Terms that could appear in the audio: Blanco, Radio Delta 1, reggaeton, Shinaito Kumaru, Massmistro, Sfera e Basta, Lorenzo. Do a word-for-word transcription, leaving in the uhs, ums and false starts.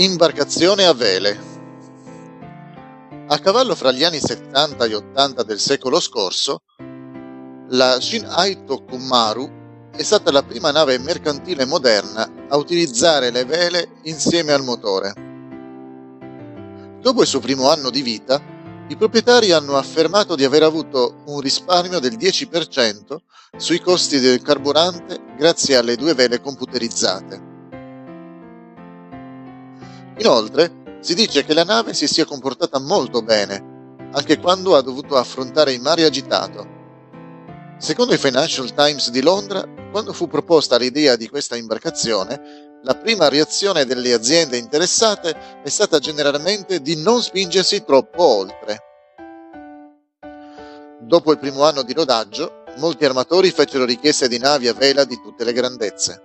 Imbarcazione a vele. A cavallo fra gli anni settanta e ottanta del secolo scorso, la Shinaito Kumaru è stata la prima nave mercantile moderna a utilizzare le vele insieme al motore. Dopo il suo primo anno di vita, i proprietari hanno affermato di aver avuto un risparmio del dieci per cento sui costi del carburante grazie alle due vele computerizzate. Inoltre, si dice che la nave si sia comportata molto bene, anche quando ha dovuto affrontare il mare agitato. Secondo il Financial Times di Londra, quando fu proposta l'idea di questa imbarcazione, la prima reazione delle aziende interessate è stata generalmente di non spingersi troppo oltre. Dopo il primo anno di rodaggio, molti armatori fecero richieste di navi a vela di tutte le grandezze.